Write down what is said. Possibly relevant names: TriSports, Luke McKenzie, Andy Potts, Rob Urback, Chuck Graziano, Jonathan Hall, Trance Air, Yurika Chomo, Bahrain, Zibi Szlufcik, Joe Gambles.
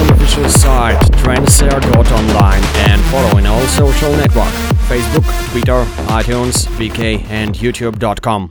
on the official site tranceair.online and follow in all social network: Facebook, Twitter, iTunes, VK and YouTube.com.